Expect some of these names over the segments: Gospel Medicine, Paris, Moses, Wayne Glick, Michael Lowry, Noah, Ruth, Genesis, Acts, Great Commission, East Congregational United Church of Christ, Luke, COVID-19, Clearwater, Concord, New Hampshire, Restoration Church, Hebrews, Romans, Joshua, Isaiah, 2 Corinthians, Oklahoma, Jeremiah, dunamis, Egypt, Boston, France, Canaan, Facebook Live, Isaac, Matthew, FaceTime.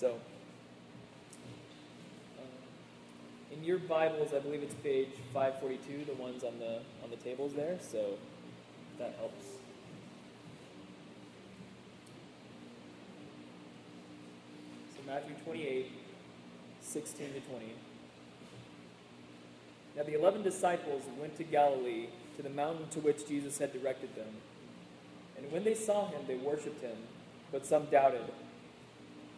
So, in your Bibles, I believe it's page 542, the ones on the tables there, so if that helps. So Matthew 28, 16 to 20. Now the 11 disciples went to Galilee, to the mountain to which Jesus had directed them. And when they saw him, they worshipped him, but some doubted.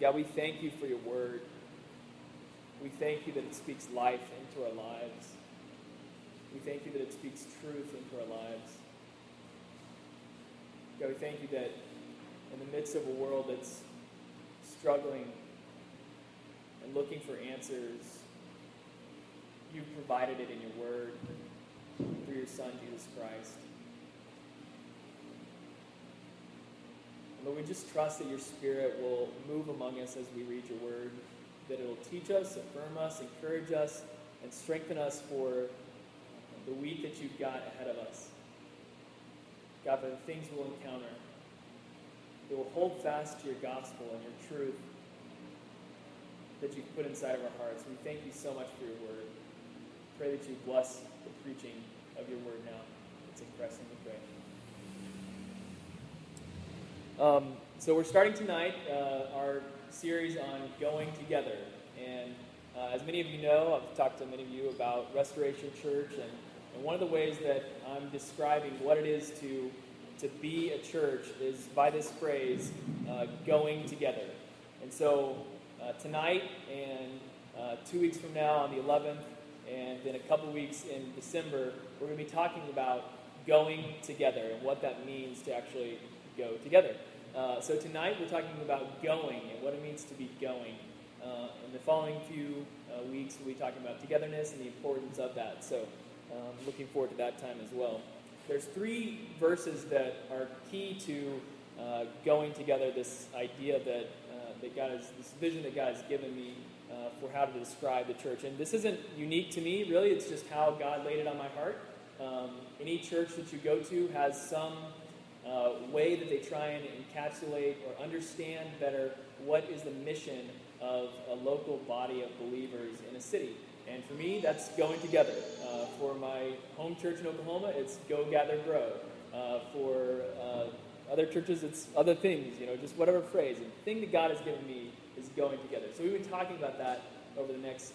God, we thank you for your word. We thank you that it speaks life into our lives. We thank you that it speaks truth into our lives. God, we thank you that in the midst of a world that's struggling and looking for answers, you provided it in your word through your Son, Jesus Christ. Lord, we just trust that your Spirit will move among us as we read your word, that it will teach us, affirm us, encourage us, and strengthen us for the week that you've got ahead of us. God, for the things we'll encounter, that will hold fast to your gospel and your truth that you've put inside of our hearts. We thank you so much for your word. Pray that you bless the preaching of your word now. It's in Christ's name we pray. So we're starting tonight our series on going together, and as many of you know, I've talked to many of you about Restoration Church, and one of the ways that I'm describing what it is to be a church is by this phrase, going together. And so tonight and 2 weeks from now on the 11th, and then a couple weeks in December, we're going to be talking about going together and what that means to actually go together. So tonight we're talking about going and what it means to be going. In the following few weeks we'll be talking about togetherness and the importance of that. So looking forward to that time as well. There's three verses that are key to going together, this idea that God has, this vision that God has given me for how to describe the church. And this isn't unique to me, really. It's just how God laid it on my heart. Any church that you go to has some way that they try and encapsulate or understand better what is the mission of a local body of believers in a city. And for me, that's going together. For my home church in Oklahoma, it's Go, Gather, Grow. For other churches, it's other things, you know, just whatever phrase. And the thing that God has given me is going together. So we've been talking about that over the next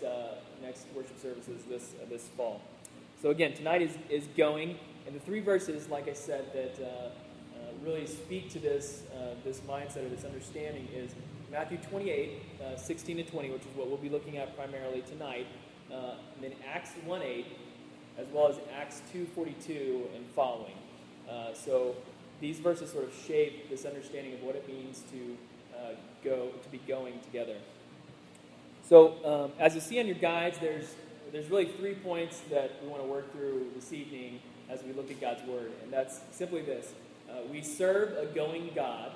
worship services this fall. So again, tonight is going. And the three verses, like I said, that really speak to this mindset or this understanding is Matthew 28, 16 to 20, which is what we'll be looking at primarily tonight, and then Acts 1:8, as well as Acts 2:42 and following. So these verses sort of shape this understanding of what it means to be going together. So as you see on your guides, there's really 3 points that we want to work through this evening as we look at God's word, and that's simply this. We serve a going God,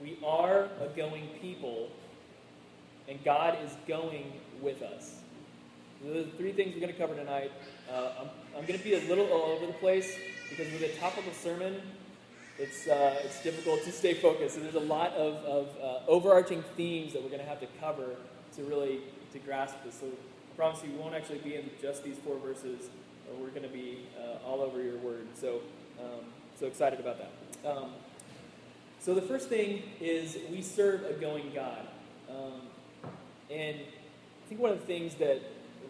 we are a going people, and God is going with us. Those are the three things we're going to cover tonight. I'm going to be a little all over the place because with a topical sermon, it's difficult to stay focused. So there's a lot of overarching themes that we're going to have to cover to grasp this. So I promise you, we won't actually be in just these 4 verses, or we're going to be all over your word. So so excited about that. So the first thing is we serve a going God. And I think one of the things that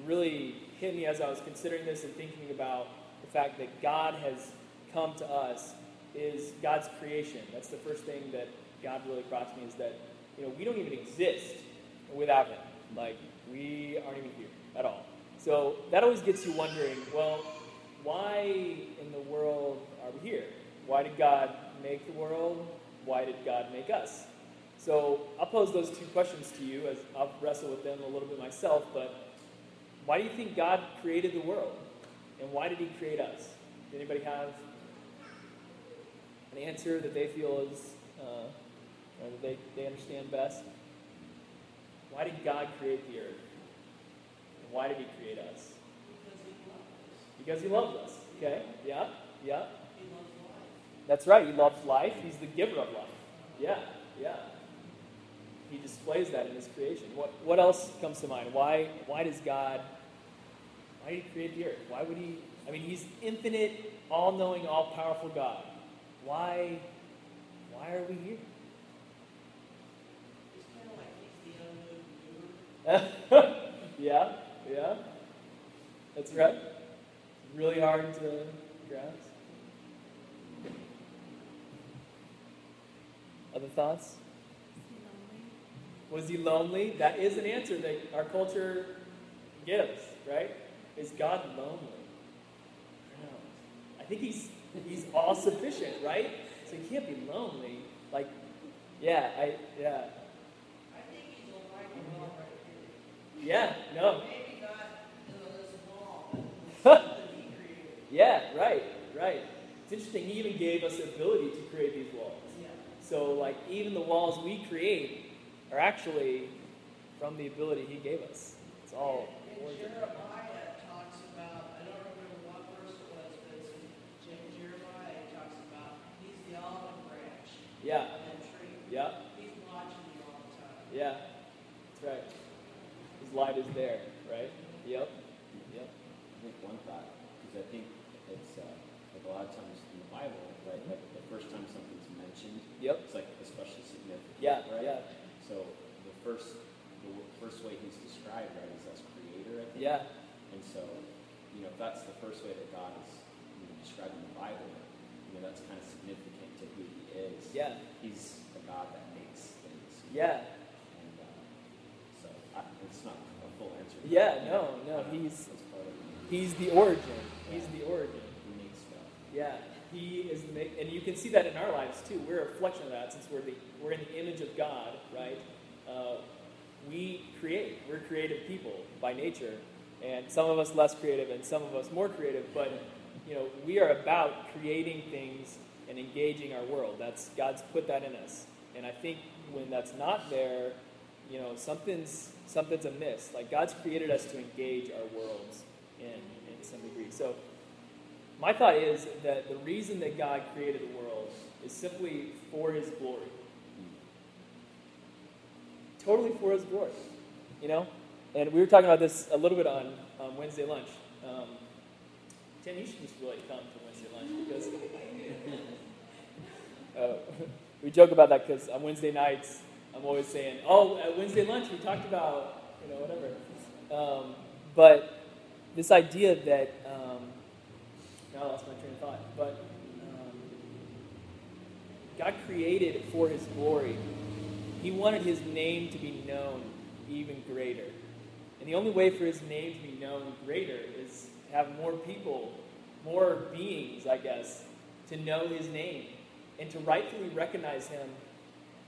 really hit me as I was considering this and thinking about the fact that God has come to us is God's creation. That's the first thing that God really brought to me, is that, you know, we don't even exist without him. Like, we aren't even here at all. So that always gets you wondering, well, why in the world are we here? Why did God make the world? Why did God make us? So I'll pose those two questions to you as I'll wrestle with them a little bit myself, but why do you think God created the world? And why did he create us? Does anybody have an answer that they feel is, or that they understand best? Why did God create the earth? And why did he create us? Because he loved us. Okay, yeah. He loves life. That's right, he loves life. He's the giver of life. Yeah. He displays that in his creation. What else comes to mind? Why did he create the earth? Why would he? I mean, he's infinite, all-knowing, all-powerful God. Why are we here? It's kind of like he's the unknown doer. Yeah. That's right. Really hard to grasp. Other thoughts? Was he lonely? That is an answer that our culture gives, right? Is God lonely? I think he's all sufficient, right? So he can't be lonely. Like, yeah. I think he's all right and well right here. Yeah, no. Maybe not this long. Yeah, right. It's interesting. He even gave us the ability to create these walls. Yeah. So, like, even the walls we create are actually from the ability he gave us. It's all. And Jeremiah talks about, I don't remember what verse it was, but it's in Jeremiah talks about he's the olive branch. Yeah. That tree. Yeah. He's watching you all the time. Yeah. That's right. His light is there, right? Yep. I think one thought, because I think it's like a lot of times in the Bible, right? Like the first time something's mentioned, It's like especially significant. Yeah, right. Yeah. So the first way he's described, right, is as creator. I think. Yeah. And so, if that's the first way that God is described in the Bible, that's kind of significant to who he is. Yeah. He's the God that makes things. Yeah. And so it's not a full answer. Yeah. No. He's the origin. He's the origin. He makes stuff. Yeah, he is the make, and you can see that in our lives too. We're a reflection of that since we're in the image of God, right? We create. We're creative people by nature, and some of us less creative, and some of us more creative. But we are about creating things and engaging our world. That's God's put that in us, and I think when that's not there, something's amiss. Like God's created us to engage our worlds in some degree. So my thought is that the reason that God created the world is simply for his glory. Totally for his glory. And we were talking about this a little bit on Wednesday lunch. Tim, you should just really come to Wednesday lunch because we joke about that because on Wednesday nights I'm always saying, at Wednesday lunch we talked about whatever. But this idea that, I lost my train of thought, but God created for his glory. He wanted his name to be known even greater. And the only way for his name to be known greater is to have more people, more beings, I guess, to know his name and to rightfully recognize him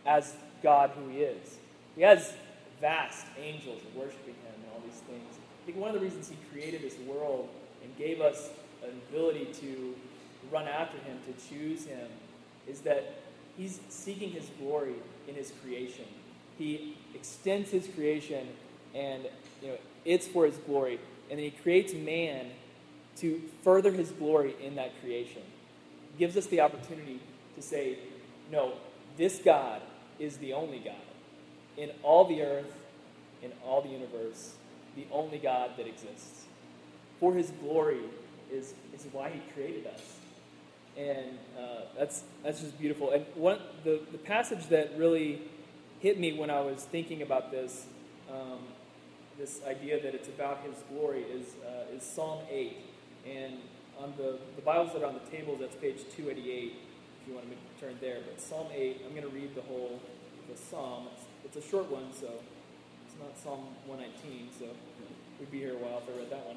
as God who he is. He has vast angels worshiping him and all these things. I think one of the reasons he created this world and gave us an ability to run after him, to choose him, is that he's seeking his glory in his creation. He extends his creation, and it's for his glory. And then he creates man to further his glory in that creation. He gives us the opportunity to say, no, this God is the only God in all the earth, in all the universe. The only God that exists. For his glory is why he created us. And that's just beautiful. And the passage that really hit me when I was thinking about this, this idea that it's about his glory, is Psalm 8. And on the Bibles that are on the tables, that's page 288, if you want to turn there. But Psalm 8, I'm going to read the whole psalm. It's a short one, so... not Psalm 119, so we'd be here a while if I read that one.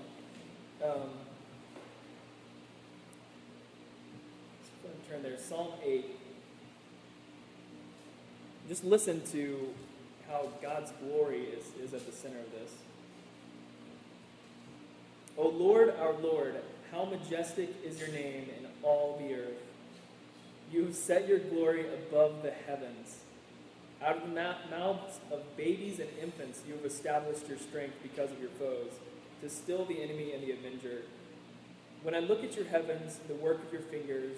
Let's go and turn there. Psalm 8. Just listen to how God's glory is at the center of this. O Lord, our Lord, how majestic is your name in all the earth. You have set your glory above the heavens. Out of the mouths of babies and infants you have established your strength because of your foes, to still the enemy and the avenger. When I look at your heavens, the work of your fingers,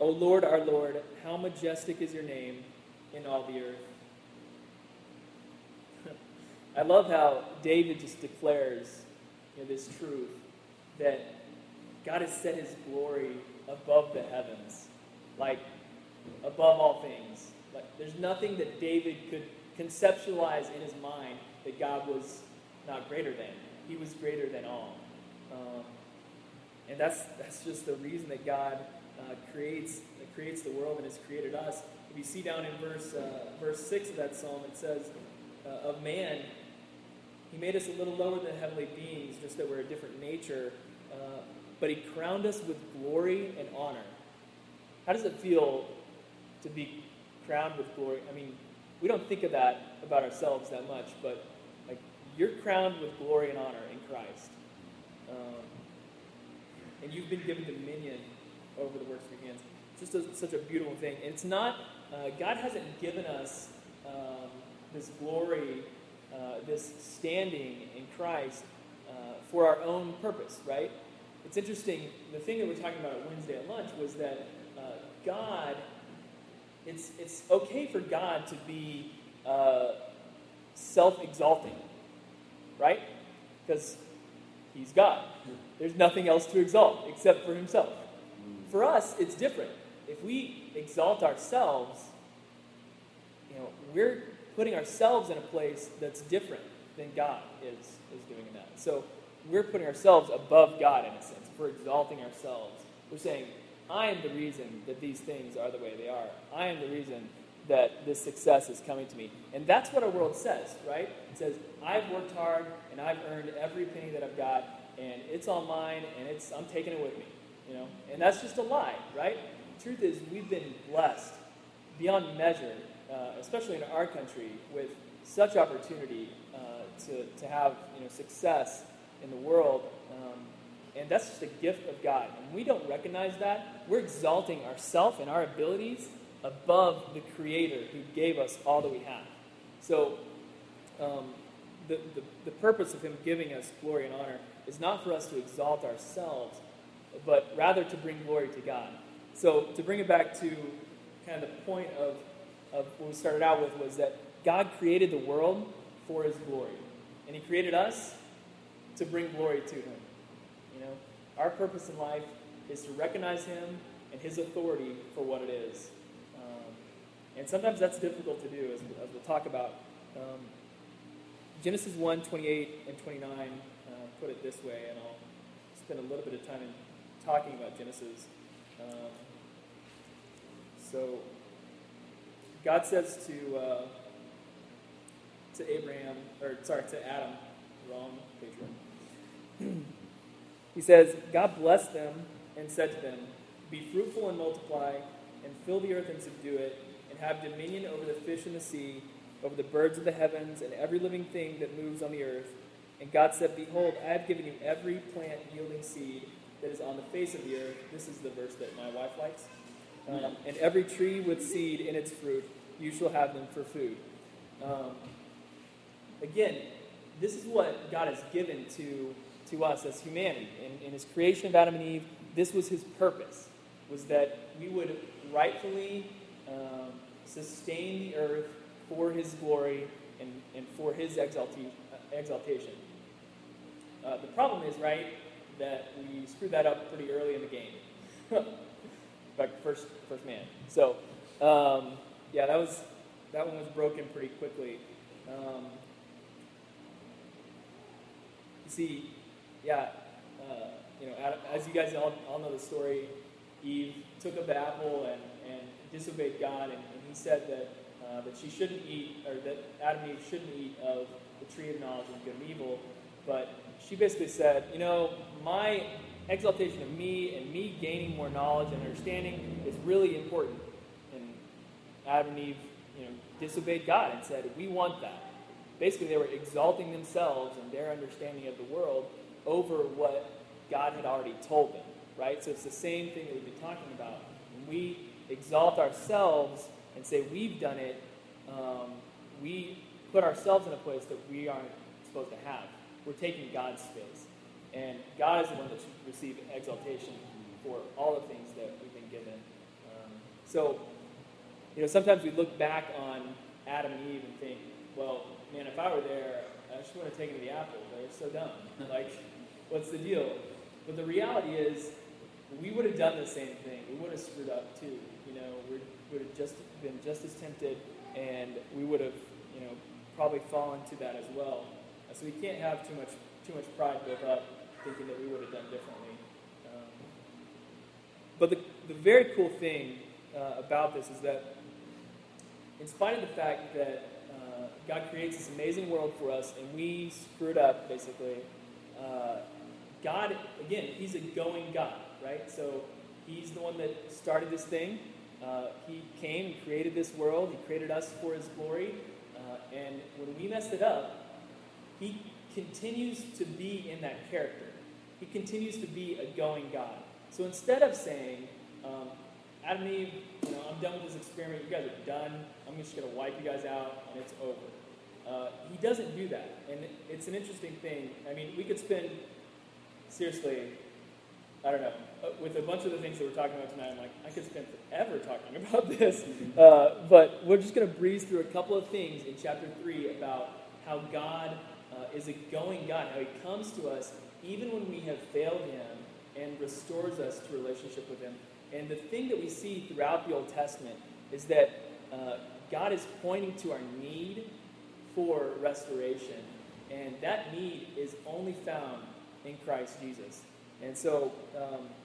O Lord, our Lord, how majestic is your name in all the earth. I love how David just declares, you know, this truth, that God has set his glory above the heavens, like above all things. Like there's nothing that David could conceptualize in his mind that God was not greater than. He was greater than all. And that's just the reason that God creates the world and has created us. If you see down in verse 6 of that psalm, it says, of man, he made us a little lower than heavenly beings, just that we're a different nature, but he crowned us with glory and honor. How does it feel to be crowned with glory? I mean, we don't think of that about ourselves that much, but like you're crowned with glory and honor in Christ. And you've been given dominion over the works of your hands. Just such a beautiful thing. And it's not, God hasn't given us this glory, this standing in Christ for our own purpose, right? It's interesting, the thing that we're talking about at Wednesday at lunch was that God, it's okay for God to be self-exalting, right? Because he's God. There's nothing else to exalt except for himself. For us, it's different. If we exalt ourselves, you know, we're putting ourselves in a place that's different than God is doing in that. So we're putting ourselves above God in a sense. We're exalting ourselves. We're saying, I am the reason that these things are the way they are. I am the reason that this success is coming to me. And that's what our world says, right? It says, I've worked hard and I've earned every penny that I've got, and it's all mine, and I'm taking it with me. You know, and that's just a lie, right? The truth is, we've been blessed beyond measure, especially in our country, with such opportunity to have, you know, success in the world, and that's just a gift of God. And we don't recognize that. We're exalting ourselves and our abilities above the Creator who gave us all that we have. So, the purpose of Him giving us glory and honor is not for us to exalt ourselves, but rather to bring glory to God. So to bring it back to kind of the point of what we started out with was that God created the world for his glory. And he created us to bring glory to him. You know, our purpose in life is to recognize him and his authority for what it is. And sometimes that's difficult to do, as we'll talk about. Genesis 1, 28 and 29 put it this way, and I'll spend a little bit of time in talking about Genesis. So God says to Adam, wrong picture. He says, God blessed them and said to them, be fruitful and multiply, and fill the earth and subdue it, and have dominion over the fish in the sea, over the birds of the heavens, and every living thing that moves on the earth. And God said, behold, I have given you every plant yielding seed that is on the face of the earth. This is the verse that my wife likes. And every tree with seed in its fruit, you shall have them for food. Again, this is what God has given to us as humanity. In his creation of Adam and Eve, this was his purpose, was that we would rightfully sustain the earth for his glory and for his exaltation. The problem is, right, that we screwed that up pretty early in the game. In fact, first man. So, yeah, that was that one was broken pretty quickly. Adam, as you guys all know the story, Eve took of the apple and disobeyed God, and he said that she shouldn't eat, or that Adam and Eve shouldn't eat of the tree of knowledge of good and evil. But she basically said, my exaltation of me and me gaining more knowledge and understanding is really important. And Adam and Eve, disobeyed God and said, we want that. Basically, they were exalting themselves and their understanding of the world over what God had already told them, right? So it's the same thing that we've been talking about. When we exalt ourselves and say we've done it, we put ourselves in a place that we aren't supposed to have. We're taking God's space. And God is the one that should receive exaltation for all the things that we've been given. Sometimes we look back on Adam and Eve and think, well, man, if I were there, I just wouldn't have taken the apple. They're so dumb. What's the deal? But the reality is, we would have done the same thing. We would have screwed up too. We would have been just as tempted, and we would have, probably fallen to that as well. So we can't have too much pride built up thinking that we would have done differently. But the very cool thing about this is that, in spite of the fact that God creates this amazing world for us, and we screwed up basically. God, again, he's a going God, right? So he's the one that started this thing. He came and created this world. He created us for his glory. And when we messed it up, he continues to be in that character. He continues to be a going God. So instead of saying, Adam and Eve, I'm done with this experiment. You guys are done. I'm just going to wipe you guys out, and it's over. He doesn't do that. And it's an interesting thing. I mean, we could spend... Seriously, I don't know. With a bunch of the things that we're talking about tonight, I'm like, I could spend forever talking about this. But we're just going to breeze through a couple of things in chapter 3 about how God is a going God, how he comes to us even when we have failed him and restores us to relationship with him. And the thing that we see throughout the Old Testament is that God is pointing to our need for restoration. And that need is only found in Christ Jesus. And so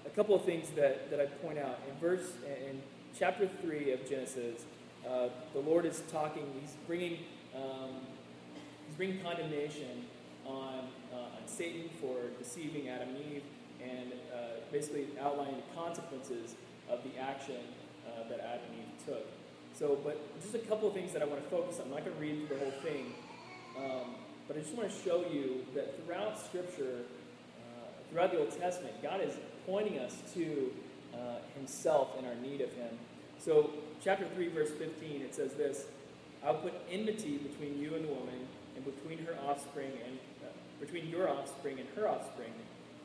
a couple of things that I point out. In chapter 3 of Genesis, the Lord is talking, he's bringing condemnation on Satan for deceiving Adam and Eve, and basically outlining the consequences of the action that Adam and Eve took. So, but just a couple of things that I want to focus on. I'm not going to read through the whole thing, but I just want to show you that throughout Scripture, throughout the Old Testament, God is pointing us to himself and our need of him. So chapter 3, verse 15, it says this, I'll put enmity between you and the woman, and between your offspring and her offspring.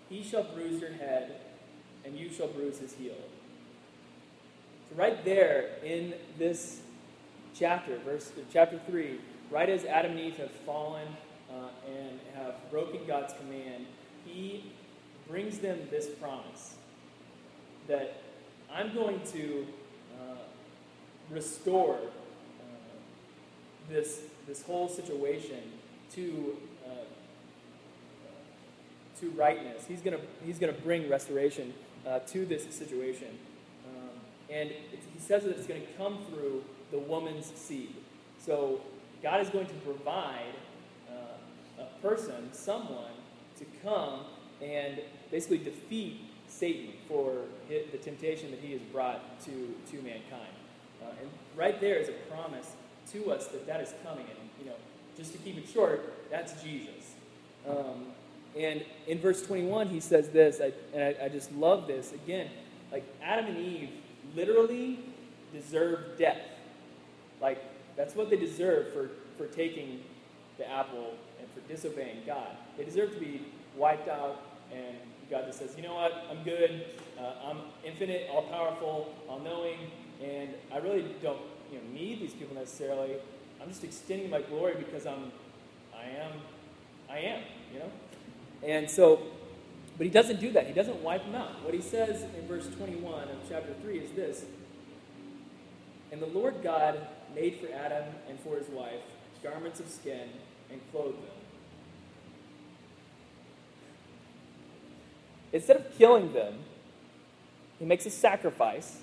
He shall bruise your head, and you shall bruise his heel. So right there in this chapter, chapter 3, right as Adam and Eve have fallen and have broken God's command, he brings them this promise that I'm going to restore this whole situation to rightness. He's gonna bring restoration to this situation, and he says that it's going to come through the woman's seed. So God is going to provide a person, someone, to come and basically defeat Satan for the temptation that he has brought to mankind. And right there is a promise to us that is coming. And, just to keep it short, that's Jesus. And in verse 21, he says this, I just love this. Again, Adam and Eve literally deserve death. That's what they deserve for taking the apple and for disobeying God. They deserve to be wiped out, and God just says, you know what, I'm good, I'm infinite, all-powerful, all-knowing, and I really don't need these people necessarily. I'm just extending my glory because I am. And so, but he doesn't do that. He doesn't wipe them out. What he says in verse 21 of chapter 3 is this, and the Lord God made for Adam and for his wife, garments of skin, and clothed them. Instead of killing them, he makes a sacrifice.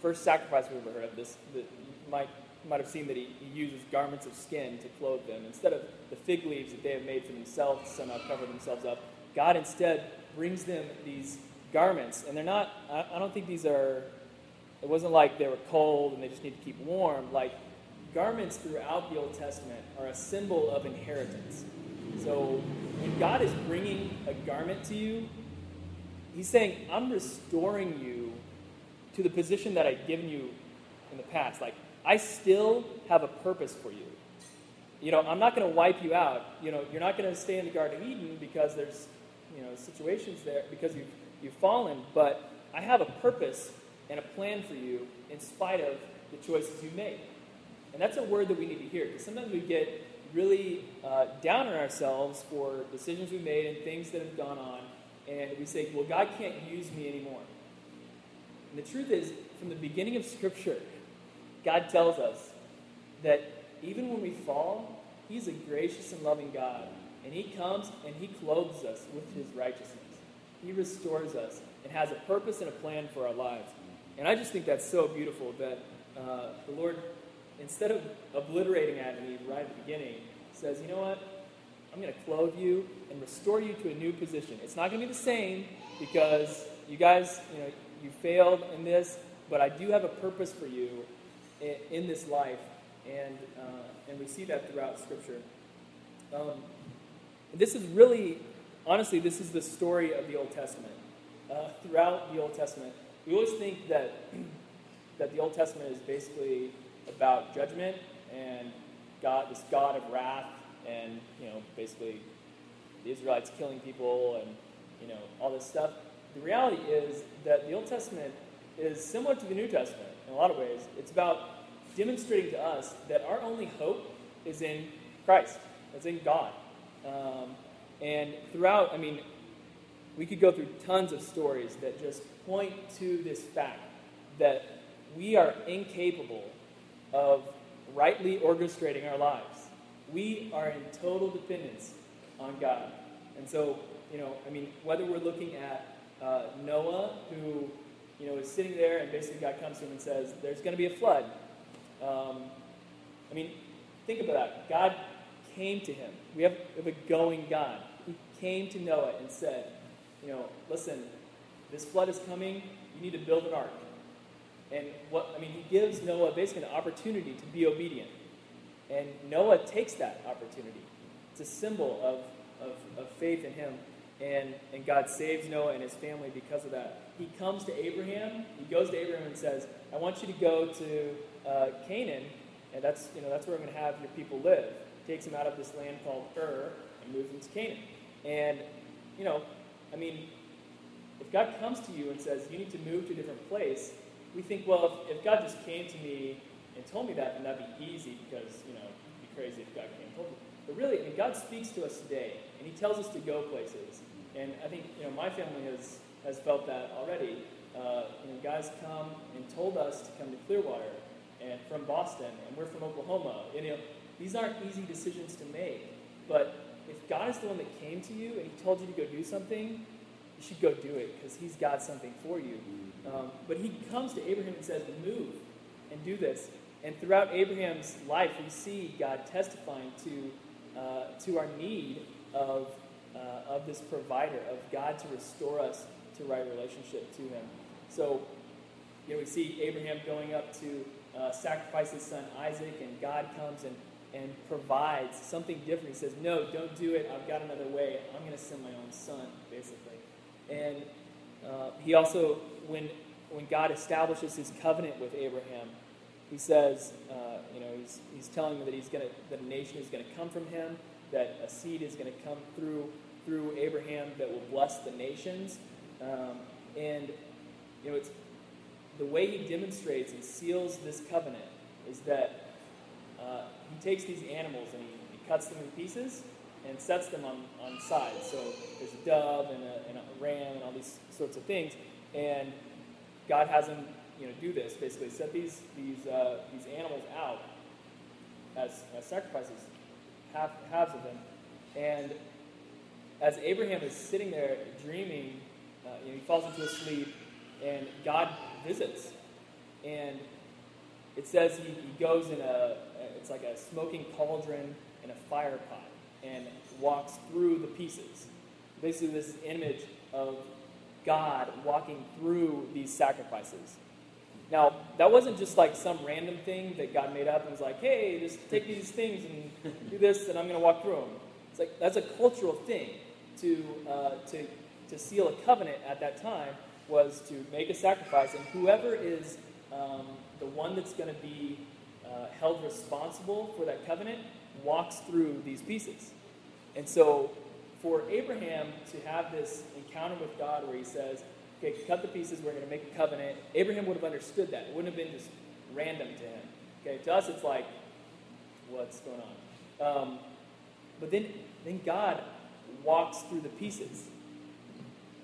First sacrifice we've ever heard of. This, that you might have seen that he uses garments of skin to clothe them. Instead of the fig leaves that they have made for themselves to somehow cover themselves up, God instead brings them these garments. And they're not, I don't think these are, it wasn't like they were cold and they just need to keep warm. Like, garments throughout the Old Testament are a symbol of inheritance. So when God is bringing a garment to you, he's saying, I'm restoring you to the position that I've given you in the past. Like, I still have a purpose for you. You know, I'm not going to wipe you out. You know, you're not going to stay in the Garden of Eden because there's, you know, situations there because you've fallen. But I have a purpose and a plan for you in spite of the choices you make. And that's a word that we need to hear, because sometimes we get really down on ourselves for decisions we made and things that have gone on, and we say, well, God can't use me anymore. And the truth is, from the beginning of Scripture, God tells us that even when we fall, he's a gracious and loving God, and he comes and he clothes us with his righteousness. He restores us and has a purpose and a plan for our lives. And I just think that's so beautiful that the Lord, instead of obliterating Adam and Eve right at the beginning, says, you know what? I'm going to clothe you and restore you to a new position. It's not going to be the same because you guys, you know, you failed in this, but I do have a purpose for you in this life, and we see that throughout Scripture. This is really, honestly, this is the story of the Old Testament. Throughout the Old Testament, we always think that the Old Testament is basically about judgment and God, this God of wrath, and, you know, basically the Israelites killing people and, you know, all this stuff. The reality is that the Old Testament is similar to the New Testament in a lot of ways. It's about demonstrating to us that our only hope is in Christ, is in God. And throughout, I mean, we could go through tons of stories that just point to this fact that we are incapable of rightly orchestrating our lives. We are in total dependence on God. And so, you know, I mean, whether we're looking at Noah, who, you know, is sitting there and basically God comes to him and says, there's going to be a flood. I mean, think about that. God came to him. We have a going God. He came to Noah and said, you know, listen, this flood is coming. You need to build an ark. And he gives Noah basically an opportunity to be obedient. And Noah takes that opportunity. It's a symbol of faith in him. And God saves Noah and his family because of that. He comes to Abraham. He goes to Abraham and says, I want you to go to Canaan, and that's where I'm going to have your people live. Takes him out of this land called Ur and moves him to Canaan. And, you know, I mean, if God comes to you and says, you need to move to a different place, we think, well, if God just came to me and told me that, then that'd be easy because, you know, it'd be crazy if God came and told me. But really, I mean, God speaks to us today, and he tells us to go places. And I think, you know, my family has felt that already. Guys come and told us to come to Clearwater and from Boston, and we're from Oklahoma. And, you know, these aren't easy decisions to make. But if God is the one that came to you and he told you to go do something, you should go do it because he's got something for you. But he comes to Abraham and says, move and do this. And throughout Abraham's life, we see God testifying to our need of this provider, of God to restore us to right relationship to him. So, you know, we see Abraham going up to sacrifice his son Isaac, and God comes and provides something different. He says, no, don't do it. I've got another way. I'm going to send my own son, basically. And he also, when God establishes his covenant with Abraham, he says, he's telling him that that a nation is going to come from him, that a seed is going to come through Abraham that will bless the nations, and you know, it's the way he demonstrates and seals this covenant is that he takes these animals and he cuts them in pieces and sets them on sides. So there's a dove and a ram and all these sorts of things, and God has him do this, basically set these animals out as sacrifices, halves of them. And as Abraham is sitting there dreaming, he falls into a sleep, and God visits. And it says he goes in it's like a smoking cauldron and a fire pot, and walks through the pieces. Basically, this image of God walking through these sacrifices. Now, that wasn't just like some random thing that God made up and was like, hey, just take these things and do this, and I'm going to walk through them. It's like, that's a cultural thing. To seal a covenant at that time was to make a sacrifice, and whoever is the one that's going to be held responsible for that covenant walks through these pieces. And so for Abraham to have this encounter with God where he says, okay, cut the pieces, we're going to make a covenant, Abraham would have understood that. It wouldn't have been just random to him. Okay, to us it's like, what's going on? But then God walks through the pieces,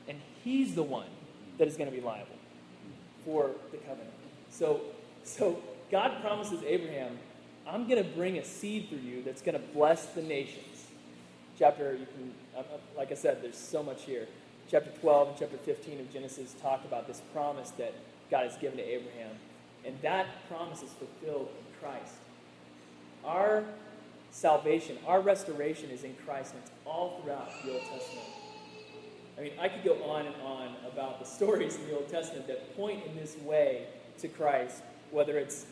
and he's the one that is going to be liable for the covenant. So God promises Abraham, I'm going to bring a seed through you that's going to bless the nations. Like I said, there's so much here. Chapter 12 and chapter 15 of Genesis talk about this promise that God has given to Abraham. And that promise is fulfilled in Christ. Our salvation, our restoration is in Christ, and it's all throughout the Old Testament. I mean, I could go on and on about the stories in the Old Testament that point in this way to Christ, whether it's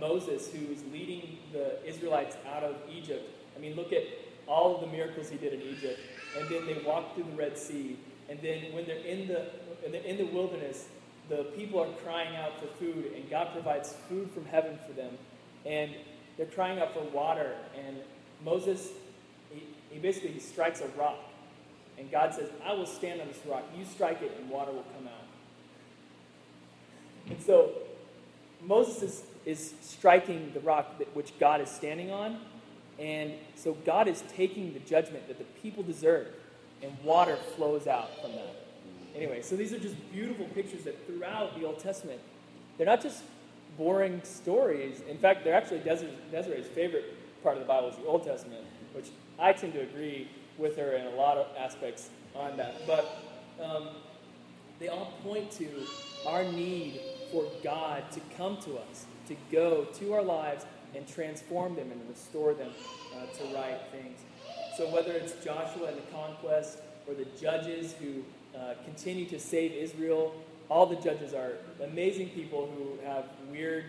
Moses, who is leading the Israelites out of Egypt. I mean, look at all of the miracles he did in Egypt, and then they walk through the Red Sea, and then when they're in the wilderness, the people are crying out for food, and God provides food from heaven for them, and they're crying out for water, and Moses, he strikes a rock, and God says, I will stand on this rock, you strike it, and water will come out. And so Moses is striking the rock which God is standing on, and so God is taking the judgment that the people deserve, and water flows out from that. Anyway, so these are just beautiful pictures that throughout the Old Testament, they're not just boring stories. In fact, they're actually Desiree's favorite part of the Bible is the Old Testament, which I tend to agree with her in a lot of aspects on that. But they all point to our need for God to come to us, to go to our lives and transform them and restore them to right things. So whether it's Joshua and the conquest, or the judges who continue to save Israel, all the judges are amazing people who have weird,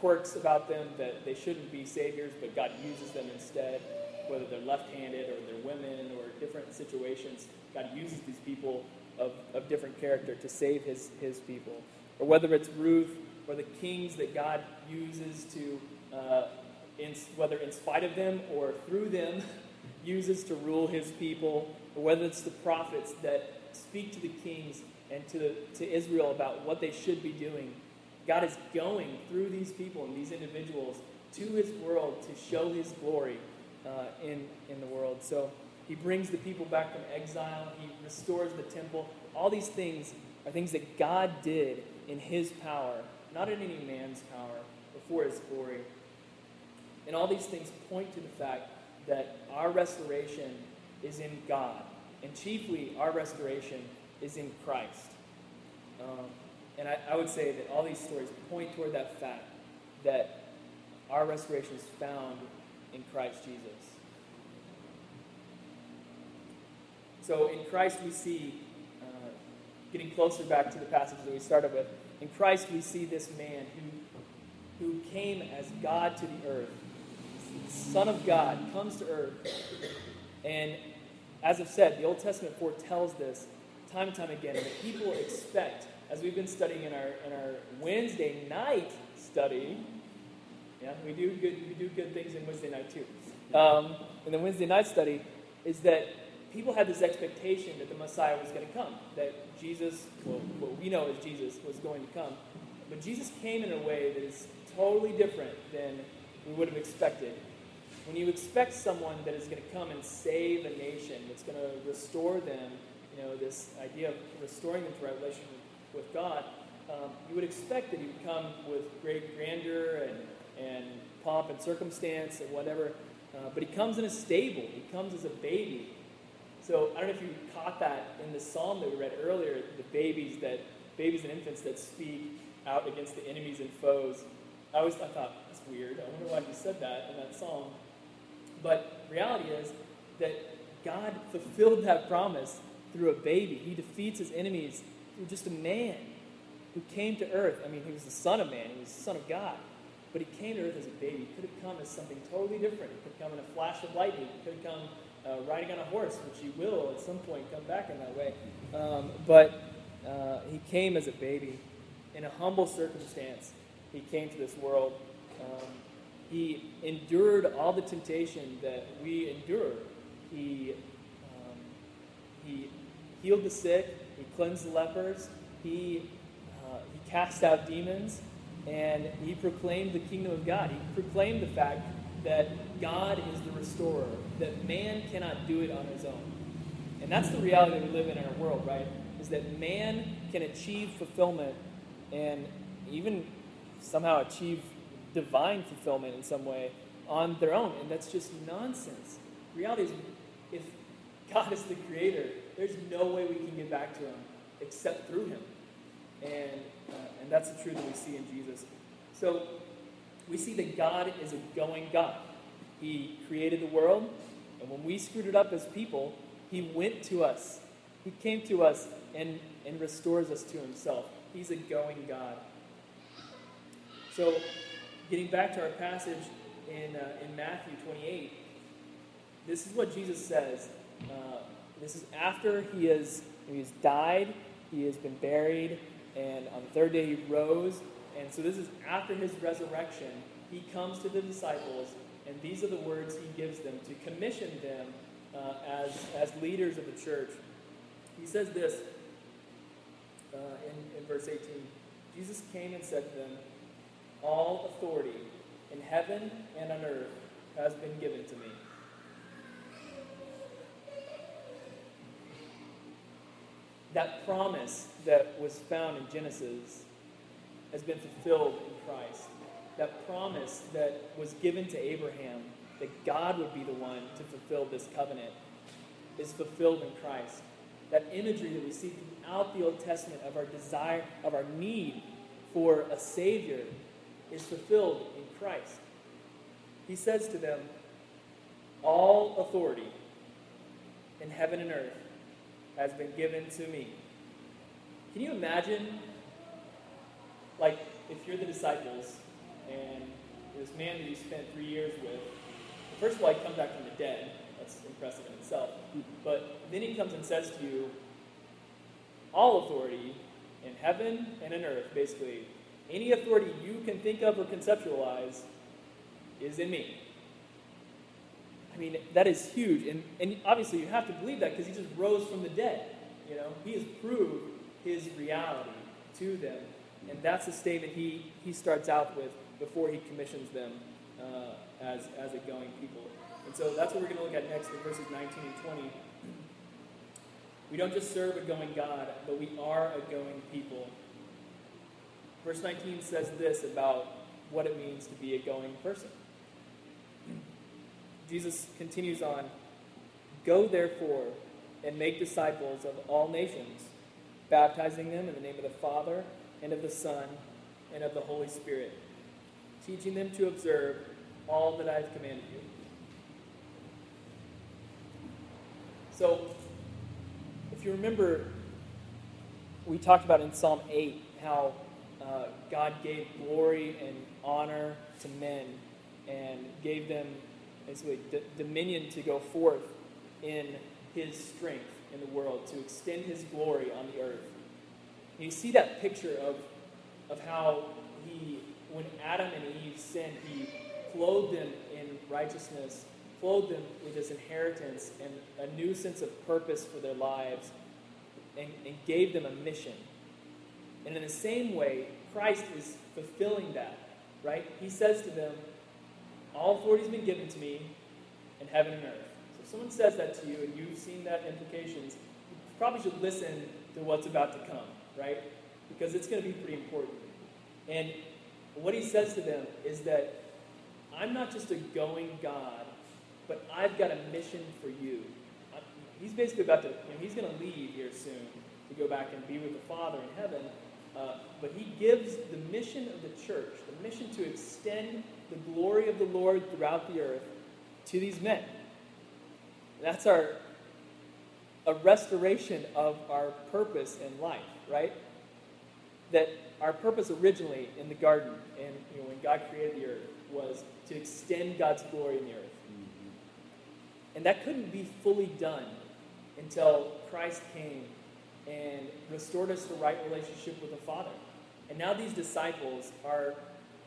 quirks about them that they shouldn't be saviors, but God uses them instead, whether they're left-handed or they're women or different situations. God uses these people of different character to save his people. Or whether it's Ruth or the kings that God uses to, whether in spite of them or through them, uses to rule his people. Or whether it's the prophets that speak to the kings and to Israel about what they should be doing. God is going through these people and these individuals to his world to show his glory in the world. So he brings the people back from exile. He restores the temple. All these things are things that God did in his power, not in any man's power, but for his glory. And all these things point to the fact that our restoration is in God. And chiefly, our restoration is in Christ. And I would say that all these stories point toward that fact that our restoration is found in Christ Jesus. So in Christ we see, getting closer back to the passage that we started with, in Christ we see this man who came as God to the earth. The Son of God comes to earth. And as I've said, the Old Testament foretells this time and time again. And that people expect, as we've been studying in our Wednesday night study, yeah, we do good things in Wednesday night too. In the Wednesday night study, is that people had this expectation that the Messiah was going to come, that Jesus, what we know as Jesus, was going to come. But Jesus came in a way that is totally different than we would have expected. When you expect someone that is going to come and save a nation, that's going to restore them, this idea of restoring them to right relationship with God, you would expect that he would come with great grandeur and pomp and circumstance and whatever. But he comes in a stable. He comes as a baby. So I don't know if you caught that in the psalm that we read earlier, the babies and infants that speak out against the enemies and foes. I thought, that's weird. I wonder why he said that in that psalm. But reality is that God fulfilled that promise through a baby. He defeats his enemies through just a man who came to earth. I mean, he was the Son of Man. He was the Son of God. But he came to earth as a baby. He could have come as something totally different. He could have come in a flash of lightning. He could have come riding on a horse, which he will at some point come back in that way. But he came as a baby in a humble circumstance. He came to this world. He endured all the temptation that we endure. He healed the sick. He cleansed the lepers. He cast out demons. And he proclaimed the kingdom of God. He proclaimed the fact that God is the restorer, that man cannot do it on his own. And that's the reality that we live in our world, right? Is that man can achieve fulfillment and even somehow achieve divine fulfillment in some way on their own. And that's just nonsense. The reality is, if God is the creator, there's no way we can get back to him except through him. And that's the truth that we see in Jesus. So we see that God is a going God. He created the world, and when we screwed it up as people, he went to us. He came to us and restores us to himself. He's a going God. So getting back to our passage in Matthew 28, this is what Jesus says. This is after he has died, he has been buried, and on the third day he rose. And so this is after his resurrection. He comes to the disciples, and these are the words he gives them to commission them as leaders of the church. He says this in verse 18. Jesus came and said to them, "All authority in heaven and on earth has been given to me." That promise that was found in Genesis has been fulfilled in Christ. That promise that was given to Abraham, that God would be the one to fulfill this covenant, is fulfilled in Christ. That imagery that we see throughout the Old Testament of our desire, of our need for a Savior, is fulfilled in Christ. He says to them, "All authority in heaven and earth has been given to me." Can you imagine, like, if you're the disciples and this man that you spent 3 years with, first of all, he comes back from the dead. That's impressive in itself. But then he comes and says to you, all authority in heaven and in earth, basically, any authority you can think of or conceptualize is in me. I mean, that is huge. And obviously you have to believe that because he just rose from the dead. You know, he has proved his reality to them. And that's the statement he starts out with before he commissions them as a going people. And so that's what we're going to look at next in verses 19 and 20. We don't just serve a going God, but we are a going people. Verse 19 says this about what it means to be a going person. Jesus continues on, "Go therefore and make disciples of all nations, baptizing them in the name of the Father and of the Son and of the Holy Spirit, teaching them to observe all that I have commanded you." So, if you remember, we talked about in Psalm 8 how God gave glory and honor to men and gave them basically dominion to go forth in his strength in the world, to extend his glory on the earth. And you see that picture of how he, when Adam and Eve sinned, he clothed them in righteousness, clothed them with this inheritance and a new sense of purpose for their lives, and gave them a mission. And in the same way, Christ is fulfilling that, right? He says to them, "All authority has been given to me in heaven and earth." So if someone says that to you and you've seen that implications, you probably should listen to what's about to come, right? because it's going to be pretty important. And what he says to them is that I'm not just a going God, but I've got a mission for you. He's basically about to, he's going to leave here soon to go back and be with the Father in heaven. But he gives the mission of the church, the mission to extend the glory of the Lord throughout the earth to these men. That's a restoration of our purpose in life, right? That our purpose originally in the garden and when God created the earth was to extend God's glory in the earth. Mm-hmm. And that couldn't be fully done until Christ came and restored us to right relationship with the Father. And now these disciples are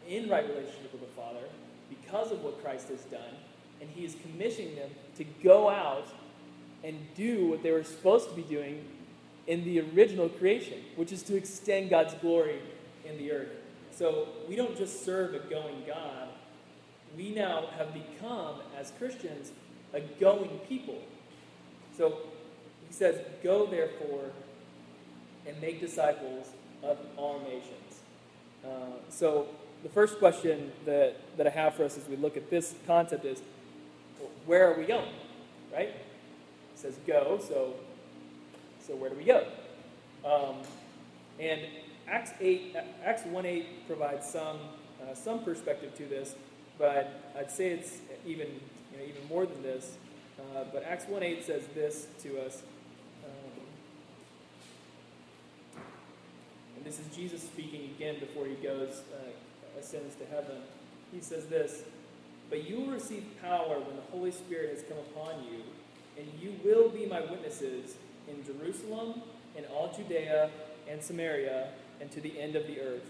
in right relationship with the Father because of what Christ has done, and he is commissioning them to go out and do what they were supposed to be doing in the original creation, which is to extend God's glory in the earth. So we don't just serve a going God. We now have become, as Christians, a going people. So he says, go therefore and make disciples of all nations. So the first question that I have for us as we look at this concept is, where are we going? Right? It says go, so where do we go? And Acts 1:8 provides some perspective to this, but I'd say it's even more than this. But Acts 1:8 says this to us, and this is Jesus speaking again before he goes ascends to heaven. He says this: "But you will receive power when the Holy Spirit has come upon you, and you will be my witnesses in Jerusalem, in all Judea and Samaria, and to the end of the earth."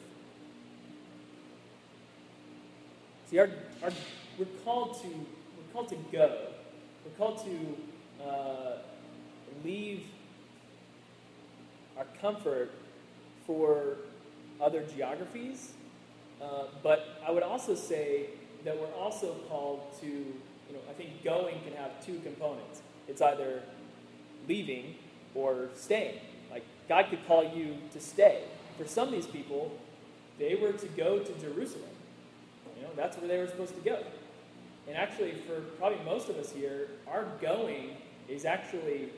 See, we're called to go. We're called to leave our comfort for other geographies, but I would also say that we're also called to, I think going can have two components. It's either leaving or staying. Like, God could call you to stay. For some of these people, they were to go to Jerusalem. That's where they were supposed to go. And actually, for probably most of us here, our going is actually,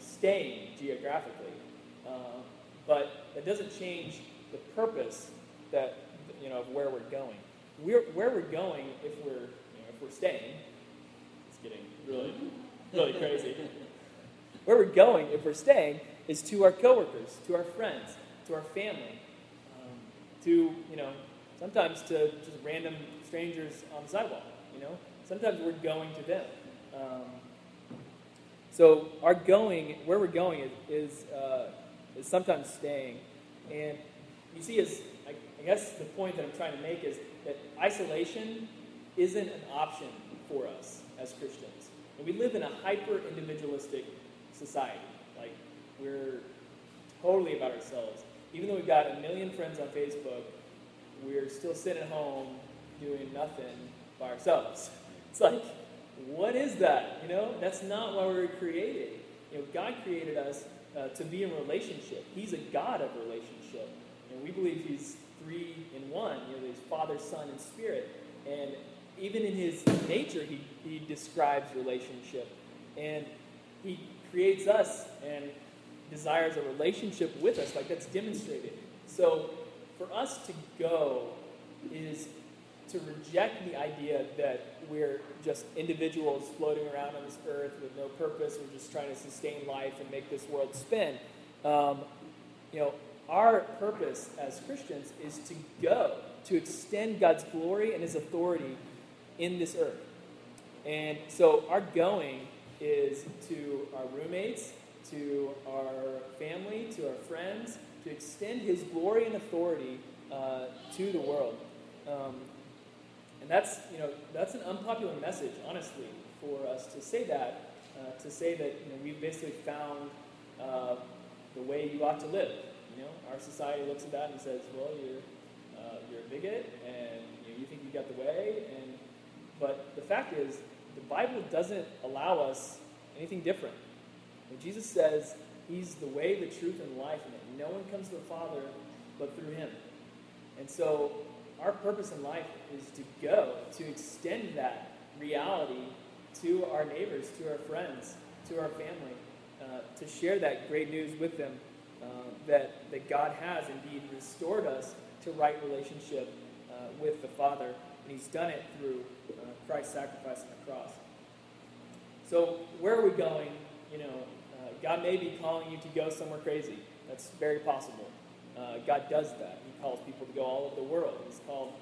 staying geographically. But it doesn't change the purpose that of where we're going. Where we're going if we're staying. It's getting really, really crazy. Where we're going if we're staying is to our coworkers, to our friends, to our family, to sometimes to just random strangers on the sidewalk. Sometimes we're going to them. So our going, where we're going, is sometimes staying. And you see, I guess the point that I'm trying to make is that isolation isn't an option for us as Christians. And we live in a hyper-individualistic society. Like, we're totally about ourselves. Even though we've got a million friends on Facebook, we're still sitting at home doing nothing by ourselves. It's like, what is that? That's not why we were created. God created us to be in relationship. He's a God of relationship. And we believe he's three in one. He's Father, Son, and Spirit. And even in his nature, he describes relationship. And he creates us and desires a relationship with us. Like, that's demonstrated. So for us to go is to reject the idea that we're just individuals floating around on this earth with no purpose. We're just trying to sustain life and make this world spin. Our purpose as Christians is to go, to extend God's glory and his authority in this earth. And so our going is to our roommates, to our family, to our friends, to extend his glory and authority to the world. And that's, that's an unpopular message, honestly, for us to say that. To say that, we've basically found the way you ought to live. Our society looks at that and says, "Well, you're a bigot, and you think you got the way." But the fact is, the Bible doesn't allow us anything different. When Jesus says, He's the way, the truth, and life. And no one comes to the Father but through him. And so our purpose in life is to go, to extend that reality to our neighbors, to our friends, to our family, to share that great news with them that God has indeed restored us to right relationship with the Father. And he's done it through Christ's sacrifice on the cross. So where are we going? You know, God may be calling you to go somewhere crazy. That's very possible. God does that. He calls people to go all over the world. He's called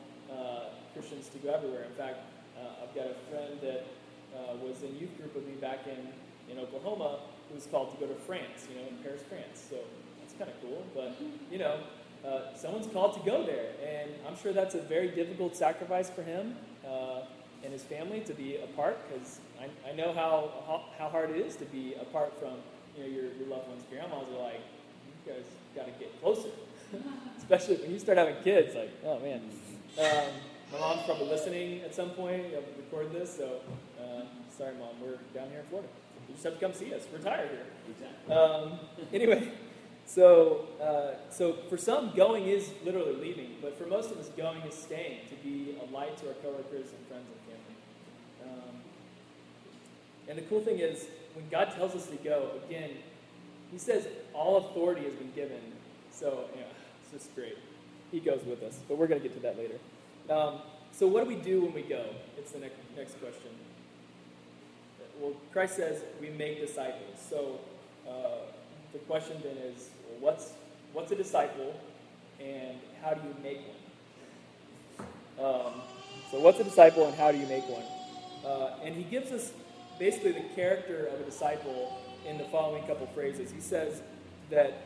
Christians to go everywhere. In fact, I've got a friend that was in youth group with me back in Oklahoma who was called to go to France, you know, in Paris, France. So that's kind of cool. But, you know, someone's called to go there. And I'm sure that's a very difficult sacrifice for him and his family to be apart, because I know how hard it is to be apart from, you know, your loved ones. Grandmas are like, you guys got to get closer, especially when you start having kids. Like, oh man, my mom's probably listening at some point. I'll record this, so sorry, mom. We're down here in Florida. You just have to come see us. We're tired here. Exactly. Anyway, so for some, going is literally leaving, but for most of us, going is staying to be a light to our coworkers and friends and family. And the cool thing is, when God tells us to go, again, he says all authority has been given. So, yeah, it's just great. He goes with us, but we're going to get to that later. So what do we do when we go? It's the next question. Well, Christ says we make disciples. So the question then is, well, what's a disciple, and how do you make one? So what's a disciple, and how do you make one? And he gives us basically the character of a disciple in the following couple phrases. He says that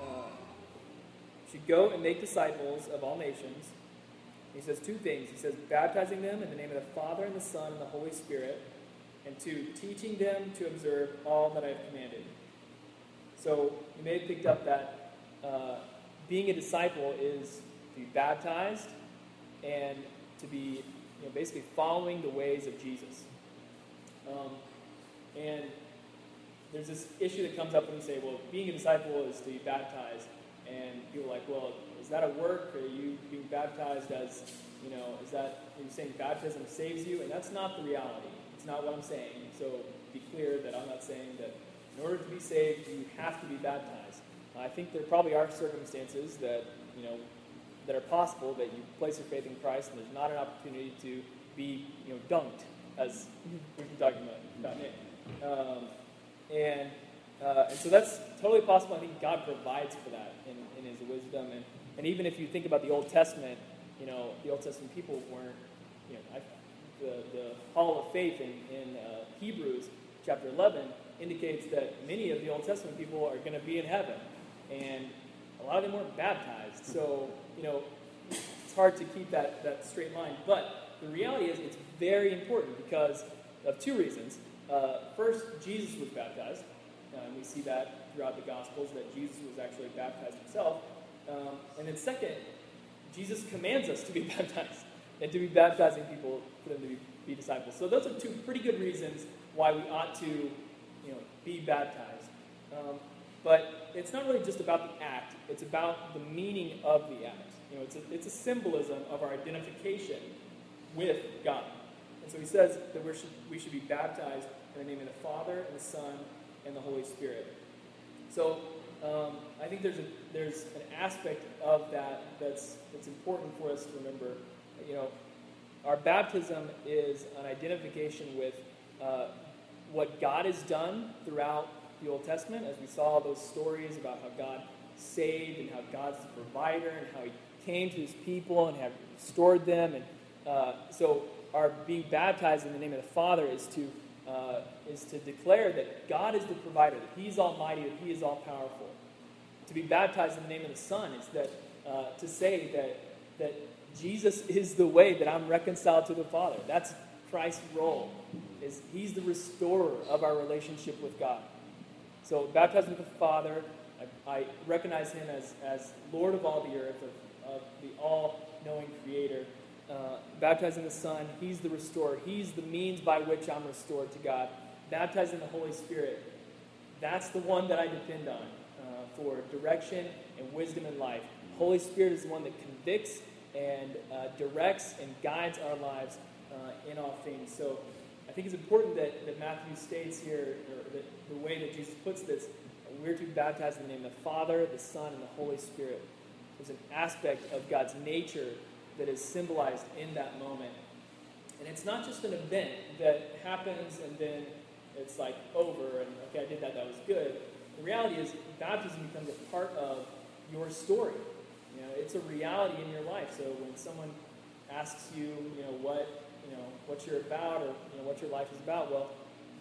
you should go and make disciples of all nations. He says two things. He says, baptizing them in the name of the Father and the Son and the Holy Spirit, and two, teaching them to observe all that I have commanded. So you may have picked up that being a disciple is to be baptized and to be, you know, basically following the ways of Jesus. And there's this issue that comes up when you say, well, being a disciple is to be baptized. And people are like, well, is that a work? Or are you being baptized as, you know, is that, you're saying baptism saves you? And that's not the reality. It's not what I'm saying. So be clear that I'm not saying that in order to be saved, you have to be baptized. I think there probably are circumstances that, you know, that are possible that you place your faith in Christ and there's not an opportunity to be, you know, dunked, as we've been talking about Nick. And so that's totally possible. I think God provides for that in his wisdom. And even if you think about the Old Testament, you know, the Old Testament people weren't, you know, the Hall of Faith in Hebrews chapter 11 indicates that many of the Old Testament people are going to be in heaven. And a lot of them weren't baptized. So, you know, it's hard to keep that straight line. But the reality is it's very important because of two reasons. First, Jesus was baptized. And we see that throughout the Gospels, that Jesus was actually baptized himself. And then second, Jesus commands us to be baptized and to be baptizing people for them to be disciples. So those are two pretty good reasons why we ought to, you know, be baptized. But it's not really just about the act. It's about the meaning of the act. You know, it's a symbolism of our identification with God. And so he says that we should be baptized in the name of the Father and the Son and the Holy Spirit. So I think there's an aspect of that that's important for us to remember. You know, our baptism is an identification with what God has done throughout the Old Testament, as we saw those stories about how God saved and how God's the provider and how he came to his people and have restored them. And so our being baptized in the name of the Father is to declare that God is the provider, that he is almighty, that he is all-powerful. To be baptized in the name of the Son is that to say that Jesus is the way, that I'm reconciled to the Father. That's Christ's role. He's the restorer of our relationship with God. So baptized with the Father, I recognize him as Lord of all the earth, of the all-knowing Creator. Baptized in the Son, he's the restorer. He's the means by which I'm restored to God. Baptized in the Holy Spirit, That's the one that I depend on for direction and wisdom in life. Holy Spirit is the one that convicts and directs and guides our lives in all things. So I think it's important that Matthew states here, or that the way that Jesus puts this, we're to be baptized in the name of the Father, the Son, and the Holy Spirit. There's an aspect of God's nature that is symbolized in that moment. And it's not just an event that happens and then it's like over and, okay, I did that was good. The reality is baptism becomes a part of your story. You know, it's a reality in your life. So when someone asks you, what you're about or what your life is about, well,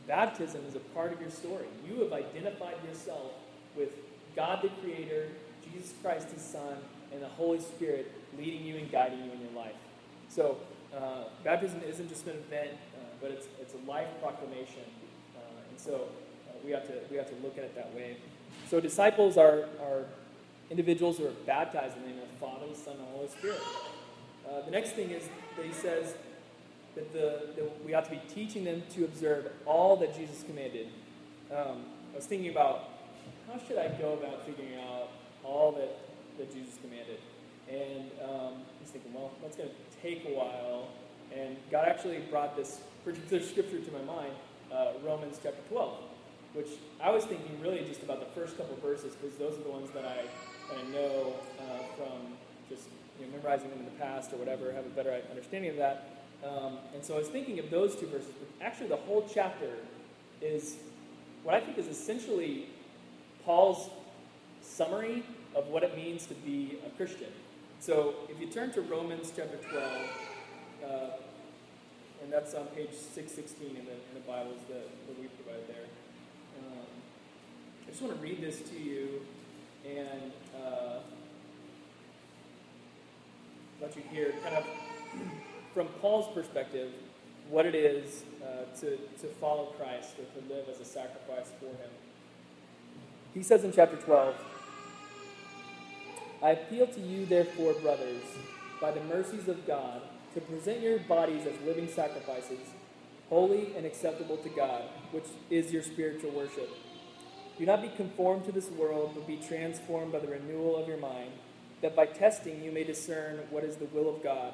baptism is a part of your story. You have identified yourself with God the Creator, Jesus Christ His Son, and the Holy Spirit leading you and guiding you in your life. So baptism isn't just an event, but it's a life proclamation, and so we have to look at it that way. So disciples are individuals who are baptized in the name of the Father, the Son, and the Holy Spirit. The next thing is that he says that we ought to be teaching them to observe all that Jesus commanded. I was thinking about how should I go about figuring out all that Jesus commanded. And I was thinking, well, that's going to take a while. And God actually brought this particular scripture to my mind, Romans chapter 12, which I was thinking really just about the first couple verses, because those are the ones that I know from just memorizing them in the past or whatever, have a better understanding of that. And so I was thinking of those two verses, but actually the whole chapter is what I think is essentially Paul's summary of what it means to be a Christian. So if you turn to Romans chapter 12, and that's on page 616 in the Bibles that we provide there. I just want to read this to you and let you hear kind of from Paul's perspective what it is to follow Christ or to live as a sacrifice for Him. He says in chapter 12, I appeal to you, therefore, brothers, by the mercies of God, to present your bodies as living sacrifices, holy and acceptable to God, which is your spiritual worship. Do not be conformed to this world, but be transformed by the renewal of your mind, that by testing you may discern what is the will of God,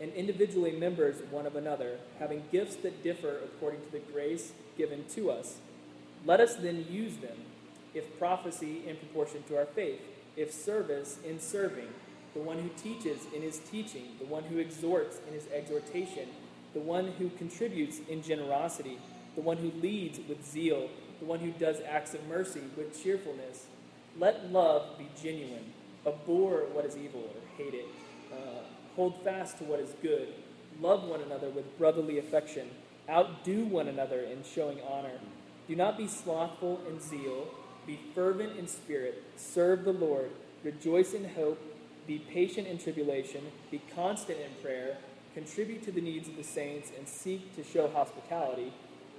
and individually members one of another, having gifts that differ according to the grace given to us. Let us then use them, if prophecy in proportion to our faith, if service in serving, the one who teaches in his teaching, the one who exhorts in his exhortation, the one who contributes in generosity, the one who leads with zeal, the one who does acts of mercy with cheerfulness. Let love be genuine. Abhor what is evil, or hate it. Hold fast to what is good. Love one another with brotherly affection. Outdo one another in showing honor. Do not be slothful in zeal. Be fervent in spirit, serve the Lord, rejoice in hope, be patient in tribulation, be constant in prayer, contribute to the needs of the saints, and seek to show hospitality.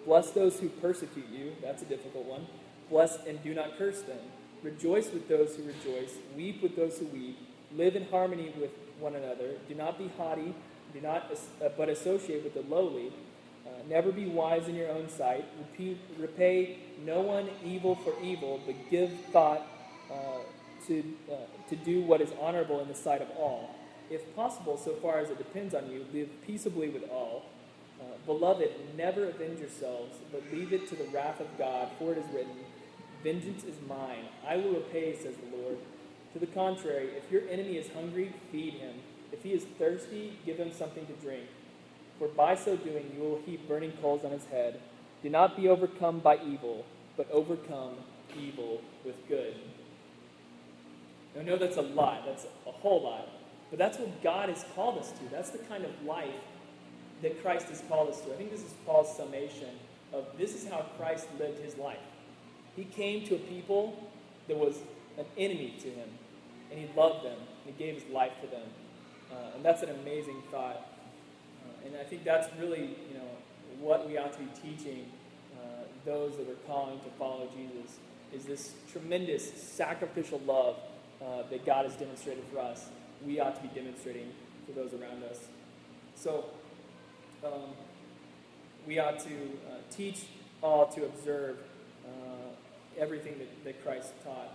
Bless those who persecute you, that's a difficult one. Bless and do not curse them. Rejoice with those who rejoice, weep with those who weep, live in harmony with one another. Do not be haughty, but associate with the lowly. Never be wise in your own sight. Repay no one evil for evil, but give thought to do what is honorable in the sight of all. If possible, so far as it depends on you, live peaceably with all. Beloved, never avenge yourselves, but leave it to the wrath of God, for it is written, vengeance is mine, I will repay, says the Lord. To the contrary, if your enemy is hungry, feed him. If he is thirsty, give him something to drink. For by so doing you will heap burning coals on his head. Do not be overcome by evil, but overcome evil with good. Now, I know that's a lot. That's a whole lot. But that's what God has called us to. That's the kind of life that Christ has called us to. I think this is Paul's summation of this is how Christ lived his life. He came to a people that was an enemy to him, and he loved them, and he gave his life for them. And that's an amazing thought. And I think that's really, you know, what we ought to be teaching those that are calling to follow Jesus, is this tremendous sacrificial love that God has demonstrated for us. We ought to be demonstrating for those around us. So we ought to teach all to observe everything that Christ taught.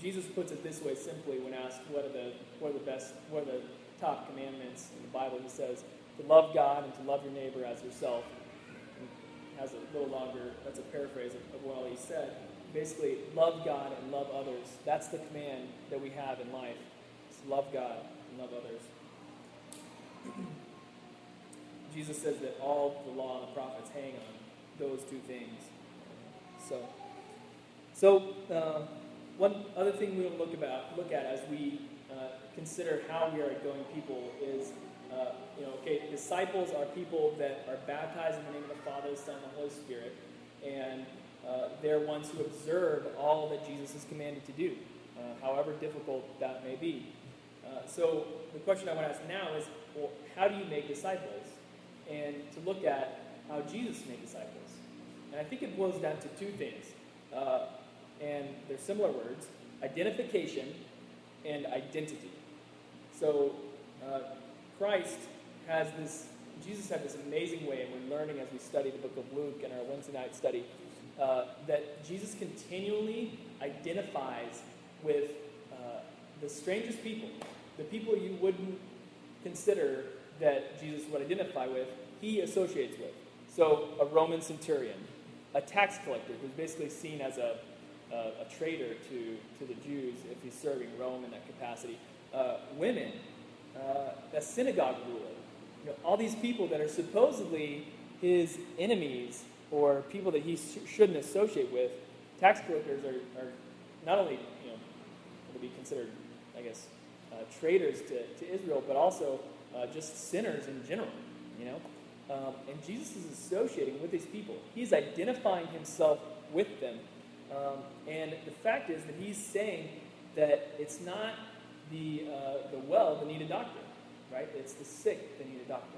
Jesus puts it this way simply when asked, what are the top commandments in the Bible? He says, to love God and to love your neighbor as yourself. And has a little longer, that's a paraphrase of what he said. Basically, love God and love others. That's the command that we have in life. It's love God and love others. Jesus says that all the law and the prophets hang on those two things. So one other thing we will look at as we consider how we are going people is, disciples are people that are baptized in the name of the Father, the Son, and the Holy Spirit, and they're ones who observe all that Jesus is commanded to do, however difficult that may be. So the question I want to ask now is, well, how do you make disciples? And to look at how Jesus made disciples. And I think it boils down to two things, and they're similar words: identification and identity. So Jesus had this amazing way, and we're learning as we study the book of Luke in our Wednesday night study, that Jesus continually identifies with the strangest people, the people you wouldn't consider that Jesus would identify with, he associates with. So a Roman centurion, a tax collector, who's basically seen as a traitor to the Jews if he's serving Rome in that capacity, women, a synagogue ruler, all these people that are supposedly his enemies or people that he shouldn't associate with. Tax collectors are not only to be considered, I guess, traitors to Israel, but also just sinners in general, and Jesus is associating with these people. He's identifying himself with them. And the fact is that he's saying that it's not the well that need a doctor, right? It's the sick that need a doctor.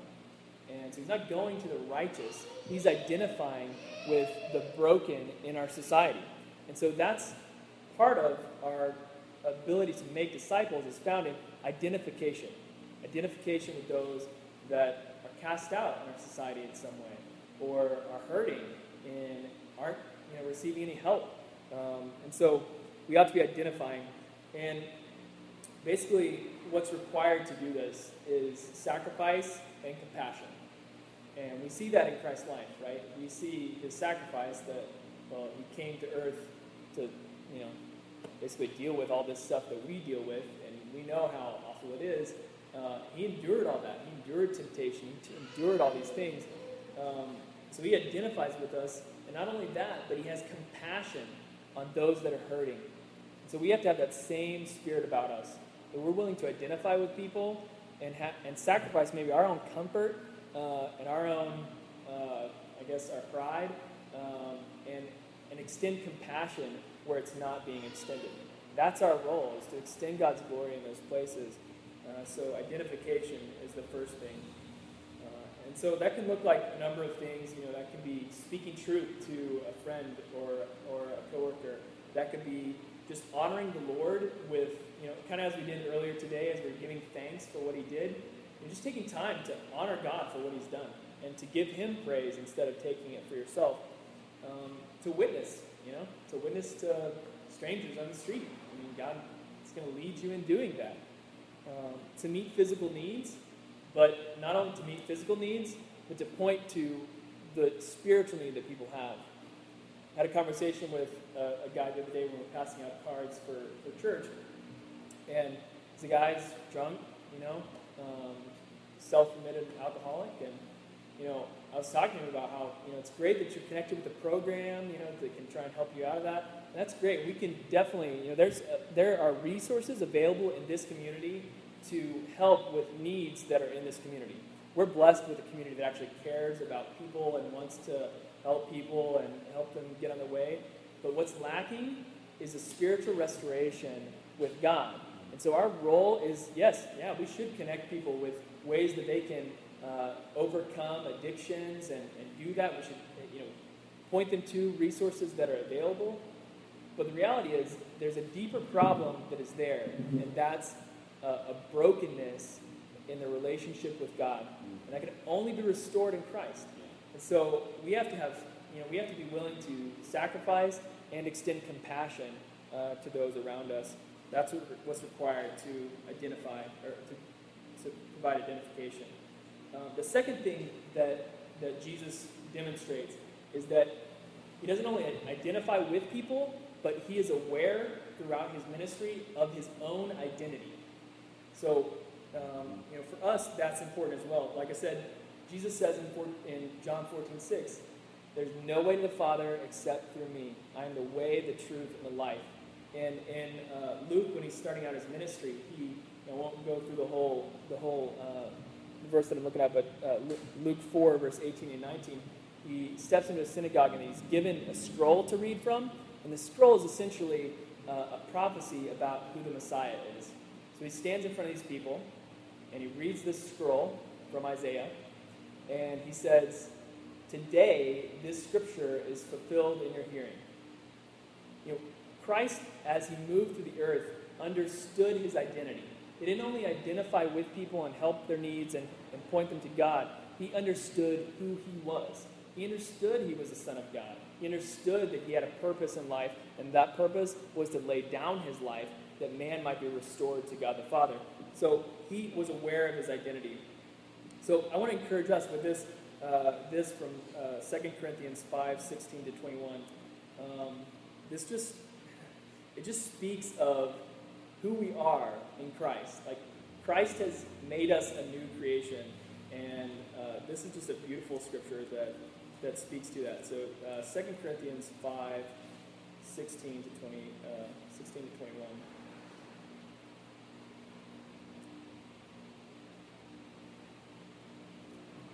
And so he's not going to the righteous. He's identifying with the broken in our society. And so that's part of our ability to make disciples is found in identification. Identification with those that are cast out in our society in some way, or are hurting and aren't receiving any help. And so we ought to be identifying. And basically what's required to do this is sacrifice and compassion. And we see that in Christ's life, right? We see his sacrifice that, he came to earth to, basically deal with all this stuff that we deal with, and we know how awful it is. He endured all that. He endured temptation. He endured all these things. So he identifies with us. And not only that, but he has compassion on those that are hurting. And so we have to have that same spirit about us, that we're willing to identify with people and sacrifice maybe our own comfort and our own, our pride, and extend compassion where it's not being extended. That's our role, is to extend God's glory in those places. So identification is the first thing. And so that can look like a number of things. That can be speaking truth to a friend or a coworker. That could be just honoring the Lord with, kind of as we did earlier today, as we were giving thanks for what he did. You're just taking time to honor God for what he's done and to give him praise instead of taking it for yourself. To witness, to witness to strangers on the street. God is going to lead you in doing that. To meet physical needs, but not only to meet physical needs, but to point to the spiritual need that people have. I had a conversation with a guy the other day when we were passing out cards for church, and the guy's drunk, self-admitted alcoholic, and I was talking to him about how it's great that you're connected with the program, that can try and help you out of that. That's great. We can definitely, there are resources available in this community to help with needs that are in this community. We're blessed with a community that actually cares about people and wants to help people and help them get on the way. But what's lacking is a spiritual restoration with God. And so our role is, we should connect people with ways that they can overcome addictions and do that. We should point them to resources that are available. But the reality is there's a deeper problem that is there, and that's a brokenness in the relationship with God. And that can only be restored in Christ. And so we have to have, we have to be willing to sacrifice and extend compassion to those around us. That's what's required to identify or to provide identification. The second thing that Jesus demonstrates is that he doesn't only identify with people, but he is aware throughout his ministry of his own identity. So, for us, that's important as well. Like I said, Jesus says in John 14:6, "There's no way to the Father except through me. I am the way, the truth, and the life." And in Luke, when he's starting out his ministry, I won't go through the whole verse that I'm looking at, but Luke 4, verse 18 and 19, he steps into a synagogue and he's given a scroll to read from, and the scroll is essentially a prophecy about who the Messiah is. So he stands in front of these people, and he reads this scroll from Isaiah, and he says, "Today, this scripture is fulfilled in your hearing." Christ, as he moved through the earth, understood his identity. He didn't only identify with people and help their needs and point them to God. He understood who he was. He understood he was the Son of God. He understood that he had a purpose in life, and that purpose was to lay down his life that man might be restored to God the Father. So he was aware of his identity. So I want to encourage us with this from 2 Corinthians 5:16 to 21. It just speaks of who we are in Christ. Like, Christ has made us a new creation, and this is just a beautiful scripture that speaks to that. So 2 Corinthians 5, 16 to 21.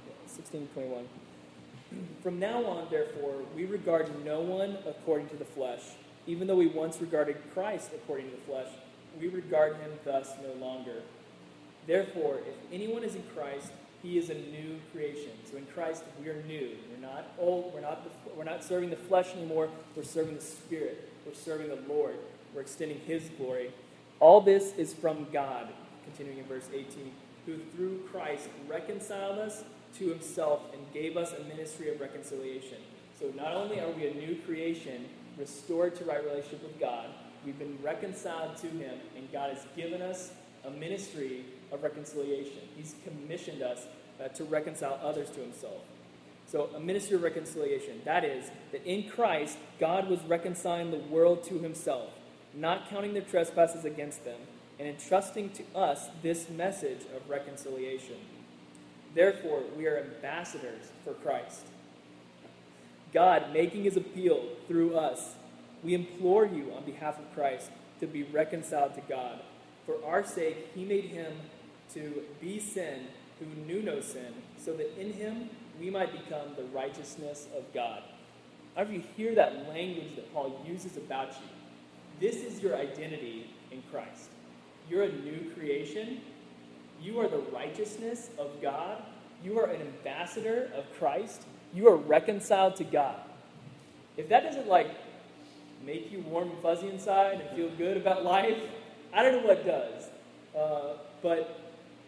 Yeah, 16 to 21. "From now on, therefore, we regard no one according to the flesh. Even though we once regarded Christ according to the flesh, we regard him thus no longer. Therefore, if anyone is in Christ, he is a new creation." So in Christ, we are new. We're not old. We're not serving the flesh anymore. We're serving the Spirit. We're serving the Lord. We're extending his glory. "All this is from God," continuing in verse 18, "who through Christ reconciled us to himself and gave us a ministry of reconciliation." So not only are we a new creation, restored to right relationship with God, we've been reconciled to him, and God has given us a ministry of reconciliation. He's commissioned us to reconcile others to himself. So a ministry of reconciliation, that is, that in Christ, God was reconciling the world to himself, not counting their trespasses against them, and entrusting to us this message of reconciliation. Therefore, we are ambassadors for Christ, God making his appeal through us. We implore you on behalf of Christ to be reconciled to God. For our sake, he made him to be sin who knew no sin, so that in him we might become the righteousness of God. However, you hear that language that Paul uses about you. This is your identity in Christ. You're a new creation. You are the righteousness of God. You are an ambassador of Christ. You are reconciled to God. If that doesn't make you warm and fuzzy inside and feel good about life, I don't know what does. But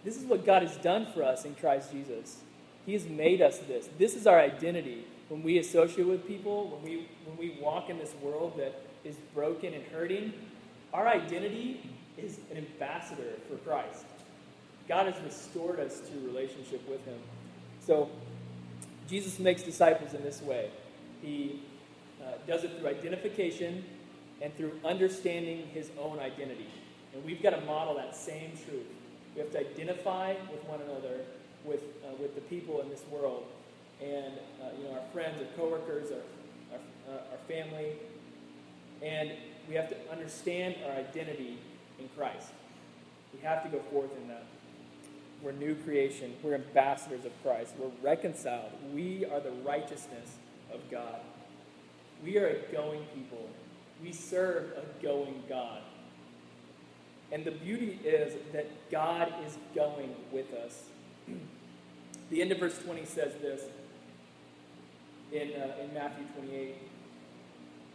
this is what God has done for us in Christ Jesus. He has made us this. This is our identity. When we associate with people, when we walk in this world that is broken and hurting, our identity is an ambassador for Christ. God has restored us to relationship with him. So Jesus makes disciples in this way. He does it through identification and through understanding his own identity. And we've got to model that same truth. We have to identify with one another, with the people in this world, and our friends, our coworkers, our family. And we have to understand our identity in Christ. We have to go forth in that. We're new creation. We're ambassadors of Christ. We're reconciled. We are the righteousness of God. We are a going people. We serve a going God. And the beauty is that God is going with us. The end of verse 20 says this in Matthew 28.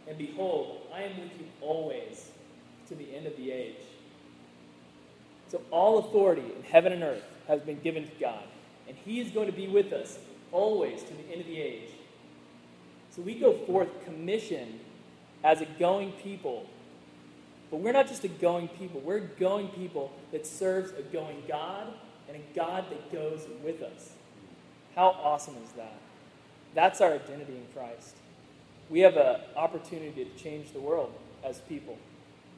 And behold, I am with you always to the end of the age. So all authority in heaven and earth has been given to God. And he is going to be with us always to the end of the age. So we go forth commissioned as a going people. But we're not just a going people. We're a going people that serves a going God and a God that goes with us. How awesome is that? That's our identity in Christ. We have an opportunity to change the world as people.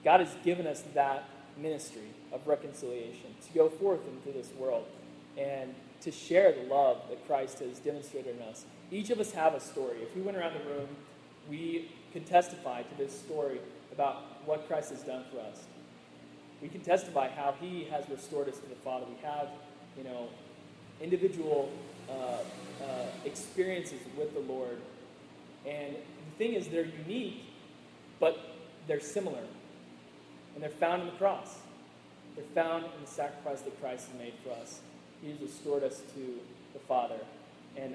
God has given us that ministry of reconciliation, to go forth into this world and to share the love that Christ has demonstrated in us. Each of us have a story. If we went around the room, we could testify to this story about what Christ has done for us. We can testify how he has restored us to the Father. We have, individual experiences with the Lord. And the thing is, they're unique, but they're similar. And they're found in the cross. They're found in the sacrifice that Christ has made for us. He has restored us to the Father. And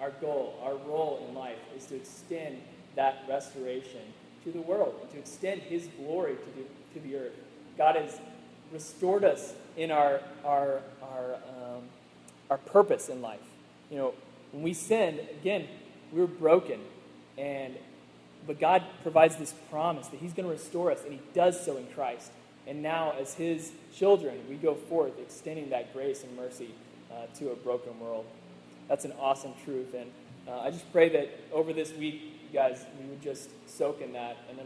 our goal, our role in life is to extend that restoration to the world, and to extend his glory to the earth. God has restored us in our purpose in life. When we sinned, again, we were broken, but God provides this promise that he's going to restore us, and he does so in Christ. And now, as his children, we go forth extending that grace and mercy to a broken world. That's an awesome truth, and I just pray that over this week, you guys, we would just soak in that. And